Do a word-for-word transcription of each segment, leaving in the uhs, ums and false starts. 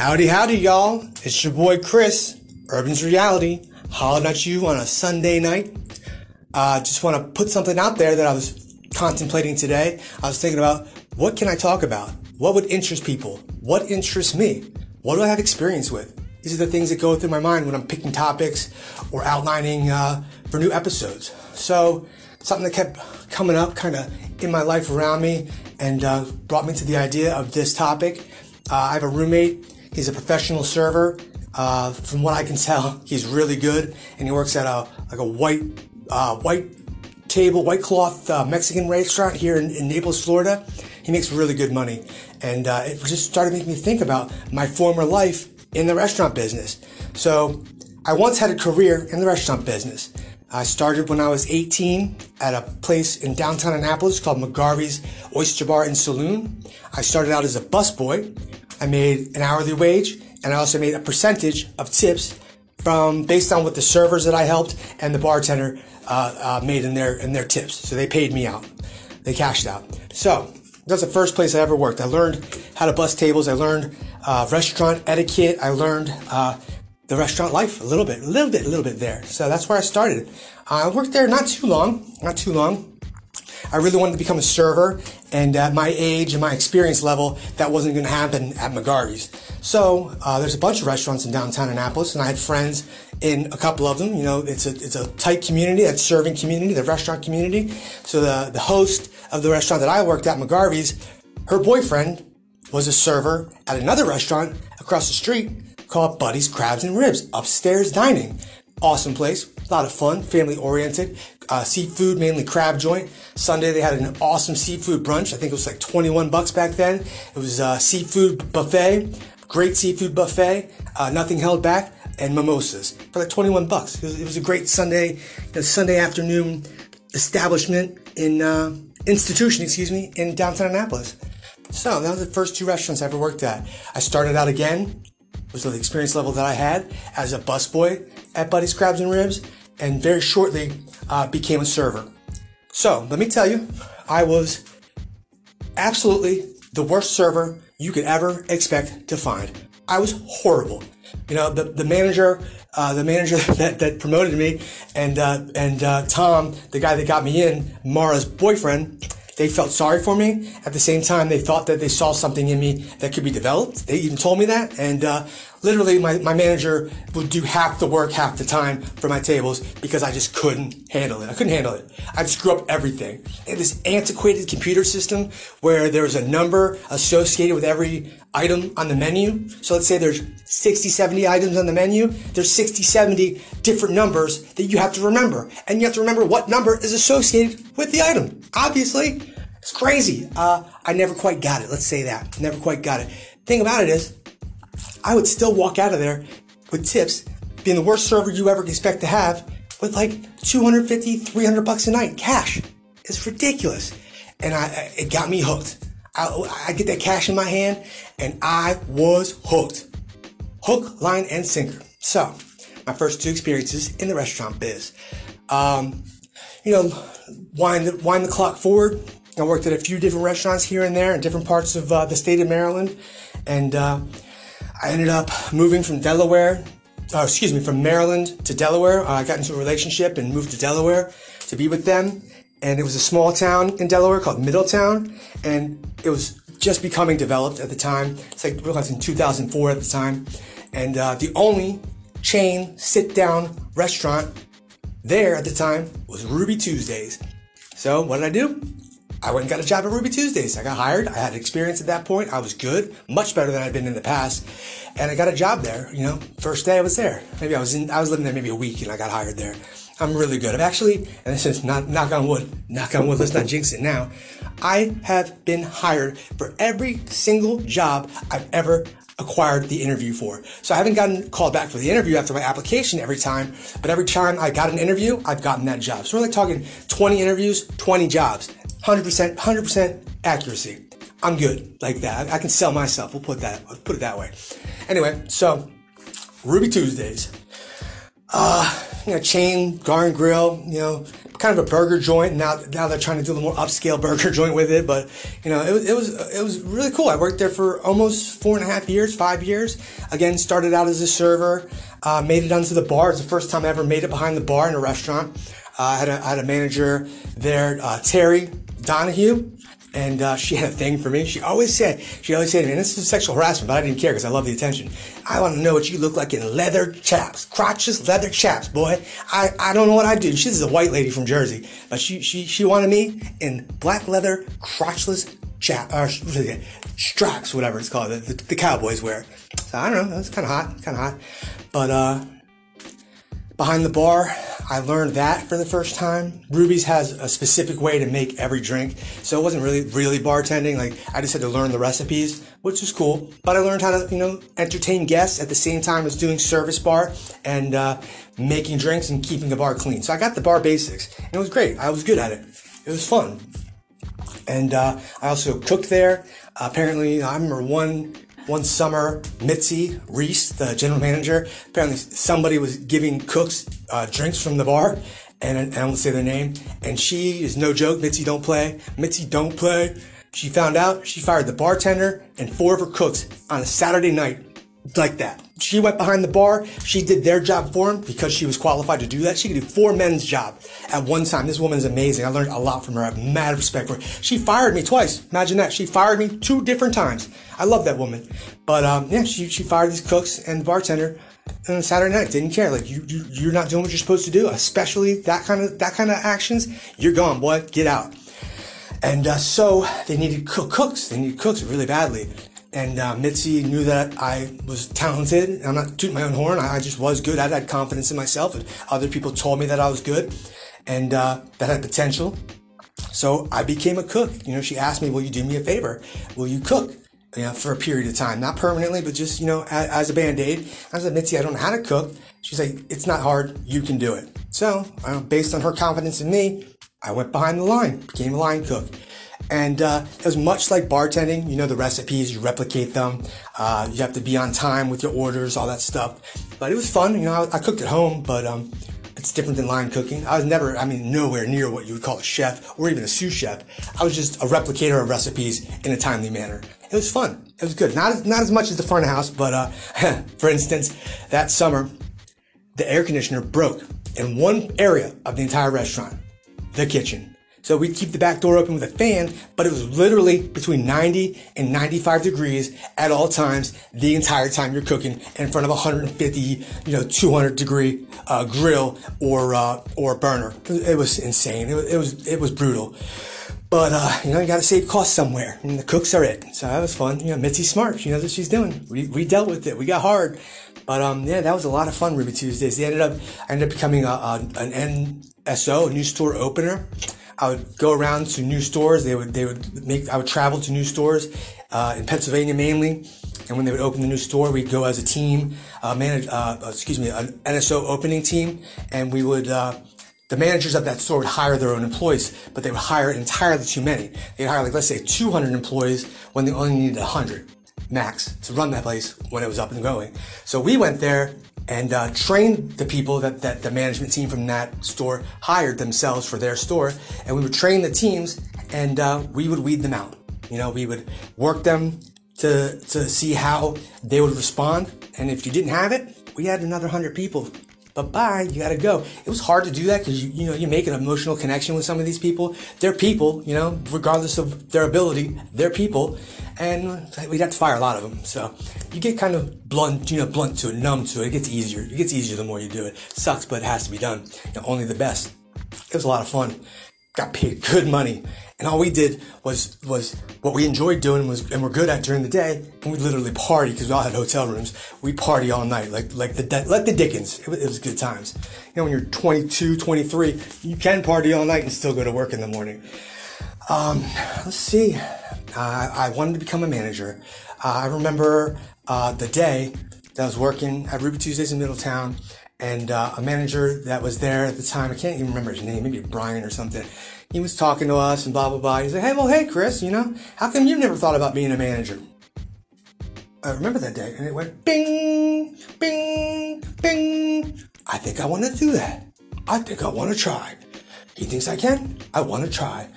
Howdy, howdy, y'all. It's your boy, Chris, Urban's Reality, hollering at you on a Sunday night. I uh, just want to put something out there that I was contemplating today. I was thinking about, what can I talk about? What would interest people? What interests me? What do I have experience with? These are the things that go through my mind when I'm picking topics or outlining uh, for new episodes. So something that kept coming up kind of in my life around me and uh, brought me to the idea of this topic. Uh, I have a roommate. He's a professional server. Uh, from what I can tell, he's really good, and he works at a like a white uh, white table, white cloth uh, Mexican restaurant here in, in Naples, Florida. He makes really good money, and uh, it just started making me think about my former life in the restaurant business. So I once had a career in the restaurant business. I started when I was eighteen at a place in downtown Annapolis called McGarvey's Oyster Bar and Saloon. I started out as a busboy. I made an hourly wage, and I also made a percentage of tips from based on what the servers that I helped and the bartender uh, uh, made in their in their tips. So they paid me out. They cashed out. So that's the first place I ever worked. I learned how to bus tables. I learned uh, restaurant etiquette. I learned uh, the restaurant life a little bit, a little bit, a little bit there. So that's where I started. I worked there not too long, not too long. I really wanted to become a server, and at my age and my experience level, that wasn't going to happen at McGarvey's. So uh, there's a bunch of restaurants in downtown Annapolis, and I had friends in a couple of them. You know, it's a it's a tight community, that serving community, the restaurant community. So the, the host of the restaurant that I worked at, McGarvey's, her boyfriend was a server at another restaurant across the street called Buddy's Crabs and Ribs Upstairs Dining. Awesome place, a lot of fun, family-oriented, uh, seafood, mainly crab joint. Sunday, they had an awesome seafood brunch. I think it was like twenty-one bucks back then. It was a seafood buffet, great seafood buffet, uh, nothing held back, and mimosas for like twenty-one bucks. It was, it was a great Sunday, you know, Sunday afternoon establishment in, uh, institution, excuse me, in downtown Annapolis. So that was the first two restaurants I ever worked at. I started out again, was the experience level that I had as a busboy at Buddy's Crabs and Ribs, and very shortly uh, became a server. So let me tell you, I was absolutely the worst server you could ever expect to find. I was horrible. You know, the the manager, uh, the manager that, that promoted me, and uh, and uh, Tom, the guy that got me in, Mara's boyfriend. They felt sorry for me. At the same time, they thought that they saw something in me that could be developed. They even told me that. And uh, literally, my, my manager would do half the work, half the time for my tables because I just couldn't handle it. I couldn't handle it. I'd screw up everything. They had this antiquated computer system where there was a number associated with every item on the menu. So let's say there's sixty, seventy items on the menu. There's sixty, seventy different numbers that you have to remember. And you have to remember what number is associated with the item. Obviously, it's crazy. Uh, I never quite got it. Let's say that. Never quite got it. Thing about it is, I would still walk out of there with tips, being the worst server you ever expect to have, with like two hundred fifty, three hundred bucks a night cash. It's ridiculous. And I, it got me hooked. I, I get that cash in my hand, and I was hooked. Hook, line, and sinker. So, my first two experiences in the restaurant biz. Um, you know, wind the, wind the clock forward. I worked at a few different restaurants here and there in different parts of uh, the state of Maryland. And uh, I ended up moving from Delaware, uh, excuse me, from Maryland to Delaware. Uh, I got into a relationship and moved to Delaware to be with them. And it was a small town in Delaware called Middletown, and it was just becoming developed at the time. It's like, well, it's in two thousand four at the time. And uh, the only chain sit-down restaurant there at the time was Ruby Tuesdays. So what did I do? I went and got a job at Ruby Tuesdays. I got hired. I had experience at that point. I was good, much better than I'd been in the past. And I got a job there, you know, first day I was there. Maybe I was in, I was living there maybe a week and I got hired there. I'm really good. I've actually, and this is not knock on wood, knock on wood, let's not jinx it now. I have been hired for every single job I've ever acquired the interview for. So I haven't gotten called back for the interview after my application every time, but every time I got an interview, I've gotten that job. So we're like talking twenty interviews, twenty jobs, one hundred percent, one hundred percent accuracy. I'm good like that. I can sell myself. We'll put that, put it that way. Anyway, so Ruby Tuesdays. Uh, you know, chain, bar and grill, you know, kind of a burger joint. Now, now they're trying to do the more upscale burger joint with it. But, you know, it was, it was, it was really cool. I worked there for almost four and a half years, five years. Again, started out as a server, uh, made it onto the bar. It's the first time I ever made it behind the bar in a restaurant. Uh, I had a, I had a manager there, uh, Terry Donahue. And uh, she had a thing for me. She always said, she always said, man, this is sexual harassment, but I didn't care because I love the attention. I want to know what you look like in leather chaps, crotchless leather chaps, boy. I, I don't know what I do. She's a white lady from Jersey, but she she she wanted me in black leather crotchless chaps, or straps, whatever it's called, the, the, the cowboys wear. So I don't know. It was kind of hot, kind of hot. But uh, behind the bar, I learned that for the first time. Ruby's has a specific way to make every drink. So it wasn't really, really bartending. Like, I just had to learn the recipes, which was cool. But I learned how to, you know, entertain guests at the same time as doing service bar and uh, making drinks and keeping the bar clean. So I got the bar basics, and it was great. I was good at it. It was fun. And uh, I also cooked there. Uh, apparently, I remember one... One summer, Mitzi Reese, the general manager, apparently somebody was giving cooks uh, drinks from the bar, and, and I won't say their name, and she is no joke, Mitzi don't play, Mitzi don't play. She found out, she fired the bartender and four of her cooks on a Saturday night like that. She went behind the bar, she did their job for them because she was qualified to do that. She could do four men's job at one time. This woman's amazing. I learned a lot from her. I have mad respect for her. She fired me twice. Imagine that. She fired me two different times. I love that woman. But um, yeah, she, she fired these cooks and the bartender on Saturday night. Didn't care. Like, you, you, you're not doing what you're supposed to do, especially that kind of that kind of actions. You're gone, boy. Get out. And uh, so they needed cook, cooks. They needed cooks really badly. And uh, Mitzi knew that I was talented. I'm not tooting my own horn. I, I just was good. I had confidence in myself. And other people told me that I was good and uh, that I had potential. So I became a cook. You know, she asked me, will you do me a favor? Will you cook? You know, for a period of time. Not permanently, but just, you know, as, as a band-aid. I was like, Mitzi, I don't know how to cook. She's like, it's not hard. You can do it. So uh, based on her confidence in me, I went behind the line, became a line cook. And uh, it was much like bartending. You know, the recipes, you replicate them. Uh, you have to be on time with your orders, all that stuff. But it was fun. You know, I, I cooked at home, but um, it's different than line cooking. I was never, I mean, nowhere near what you would call a chef or even a sous chef. I was just a replicator of recipes in a timely manner. It was fun. It was good. Not as, not as much as the front of house, but uh, for instance, that summer, the air conditioner broke in one area of the entire restaurant, the kitchen. So we'd keep the back door open with a fan, but it was literally between ninety and ninety-five degrees at all times, the entire time you're cooking in front of a one hundred fifty, you know, two hundred degree uh, grill or uh, or burner. It was insane. It was it was, it was brutal. But uh, you know, you got to save costs somewhere, and the cooks are it. So that was fun. You know, Mitzi's smart. She knows what she's doing. We we dealt with it. We got hard. But um, yeah, that was a lot of fun. Ruby Tuesdays. They ended up I ended up becoming a, a an N S O, a new store opener. I would go around to new stores. They would, they would make, I would travel to new stores, uh, in Pennsylvania mainly. And when they would open the new store, we'd go as a team, uh, manage, uh, excuse me, an N S O opening team. And we would, uh, the managers of that store would hire their own employees, but they would hire entirely too many. They'd hire, like, let's say two hundred employees when they only needed one hundred max to run that place when it was up and going. So we went there and uh, trained the people that, that the management team from that store hired themselves for their store. And we would train the teams, and uh, we would weed them out. You know, we would work them to, to see how they would respond. And if you didn't have it, we had another one hundred people. Bye-bye, you gotta go. It was hard to do that because, you, you know, you make an emotional connection with some of these people. They're people, you know, regardless of their ability, they're people. And we'd have to fire a lot of them. So you get kind of blunt, you know, blunt to it, numb to it. It gets easier. It gets easier the more you do it. It sucks, but it has to be done. You know, only the best. It was a lot of fun. Got paid good money. And all we did was, was what we enjoyed doing was, and we're good at during the day, and we literally party because we all had hotel rooms. We party all night, like, like the, de- like the Dickens. It was, it was good times. You know, when you're twenty-two, twenty-three, you can party all night and still go to work in the morning. Um, let's see. Uh, I wanted to become a manager. Uh, I remember, uh, the day that I was working at Ruby Tuesdays in Middletown. And uh, a manager that was there at the time, I can't even remember his name, maybe Brian or something. He was talking to us and blah, blah, blah. He's like, hey, well, hey, Chris, you know, how come you never thought about being a manager? I remember that day, and it went bing, bing, bing. I think I want to do that. I think I want to try. He thinks I can. I want to try.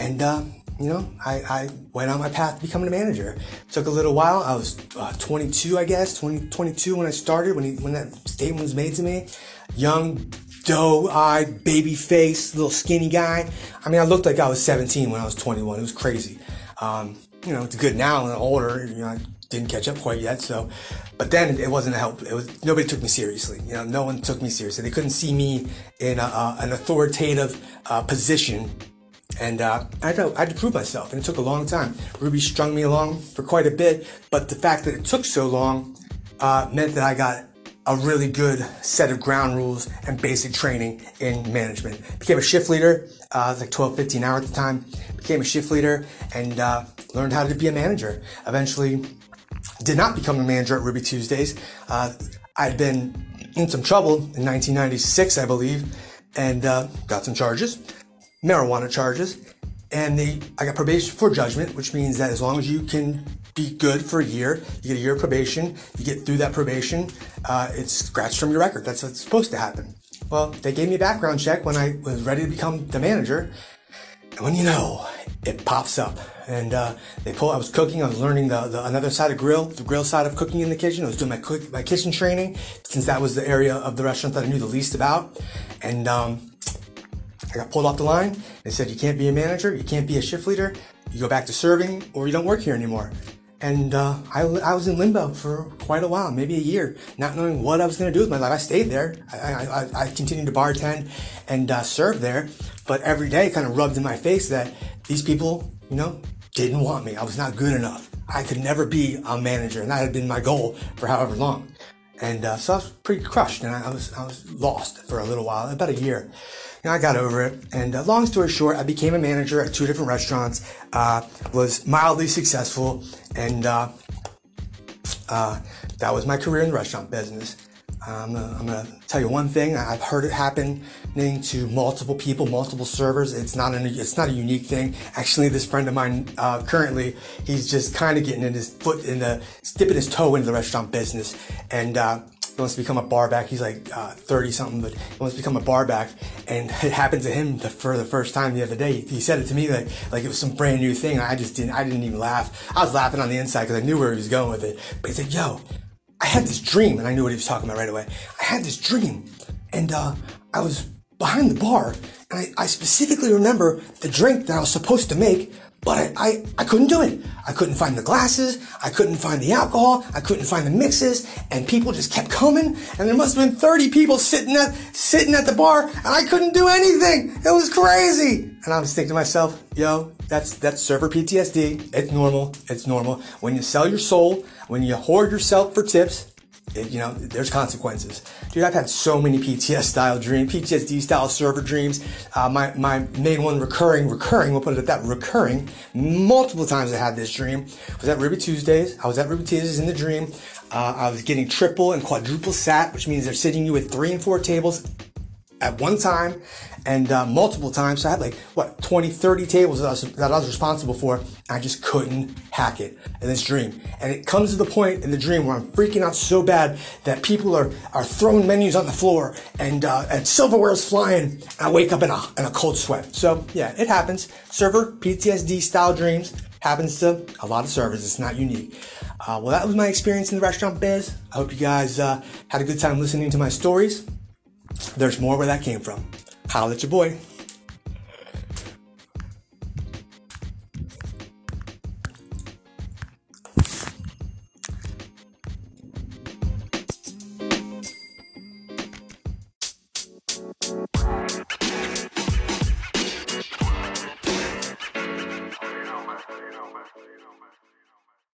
And, uh, you know, I, I went on my path to becoming a manager. It took a little while. I was uh, twenty-two, I guess, twenty, twenty-two when I started, when, he, when that statement was made to me. Young, doe-eyed, baby-faced, little skinny guy. I mean, I looked like I was seventeen when I was twenty-one. It was crazy. Um, you know, it's good now when I'm older. You know, I didn't catch up quite yet. So, but then it wasn't a help. It was nobody took me seriously. You know, no one took me seriously. They couldn't see me in a, uh, an authoritative uh, position, and uh, I, had to, I had to prove myself. And it took a long time. Ruby strung me along for quite a bit, but the fact that it took so long uh, meant that I got a really good set of ground rules and basic training in management. Became a shift leader. Uh, I was like twelve, fifteen hour at the time. Became a shift leader and uh, learned how to be a manager. Eventually, did not become a manager at Ruby Tuesdays. Uh, I'd been in some trouble in nineteen ninety-six, I believe, and uh, got some charges, marijuana charges, and they, I got probation for judgment, which means that as long as you can be good for a year. You get a year of probation. You get through that probation. Uh, it's scratched from your record. That's what's supposed to happen. Well, they gave me a background check when I was ready to become the manager. And when you know, it pops up. And uh, they pull. I was cooking. I was learning the, the another side of grill, the grill side of cooking in the kitchen. I was doing my cook, my kitchen training, since that was the area of the restaurant that I knew the least about. And um, I got pulled off the line. They said, you can't be a manager. You can't be a shift leader. You go back to serving or you don't work here anymore. And uh, I, I was in limbo for quite a while, maybe a year, not knowing what I was going to do with my life. I stayed there. I, I, I continued to bartend and uh, serve there. But every day kind of rubbed in my face that these people, you know, didn't want me. I was not good enough. I could never be a manager. And that had been my goal for however long. And uh, so I was pretty crushed and I, I was I was lost for a little while, about a year. And I got over it. And uh, long story short, I became a manager at two different restaurants, uh, was mildly successful. And uh, uh, that was my career in the restaurant business. Um, uh, I'm going to tell you one thing. I've heard it happening to multiple people, multiple servers. It's not, an, it's not a unique thing. Actually, this friend of mine uh, currently, he's just kind of getting in his foot in the, dipping his toe into the restaurant business. And uh, he wants to become a bar back. He's like thirty something, but he wants to become a bar back. And it happened to him the, for the first time the other day. He, he said it to me like, like it was some brand new thing. I just didn't, I didn't even laugh. I was laughing on the inside because I knew where he was going with it. But he said, yo, I had this dream, and I knew what he was talking about right away. I had this dream, and uh, I was behind the bar, and I, I specifically remember the drink that I was supposed to make, but I, I, I couldn't do it. I couldn't find the glasses, I couldn't find the alcohol, I couldn't find the mixes, and people just kept coming, and there must have been thirty people sitting at, sitting at the bar, and I couldn't do anything. It was crazy. And I was thinking to myself, yo, that's that's server P T S D. It's normal. It's normal. When you sell your soul, when you hoard yourself for tips, it, you know, there's consequences. Dude, I've had so many P T S D-style dreams, P T S D-style server dreams. Uh, my, my main one, recurring, recurring, we'll put it at that, recurring. Multiple times I had this dream. I was at Ruby Tuesdays. I was at Ruby Tuesdays in the dream. Uh, I was getting triple and quadruple sat, which means they're sitting you at three and four tables at one time and uh, multiple times. So I had like, what, twenty, thirty tables that I, was, that I was responsible for. I just couldn't hack it in this dream. And it comes to the point in the dream where I'm freaking out so bad that people are, are throwing menus on the floor and, uh, and silverware is flying. I wake up in a, in a cold sweat. So yeah, it happens. Server P T S D style dreams happens to a lot of servers. It's not unique. Uh, well, that was my experience in the restaurant biz. I hope you guys uh, had a good time listening to my stories. There's more where that came from. Holla at your boy.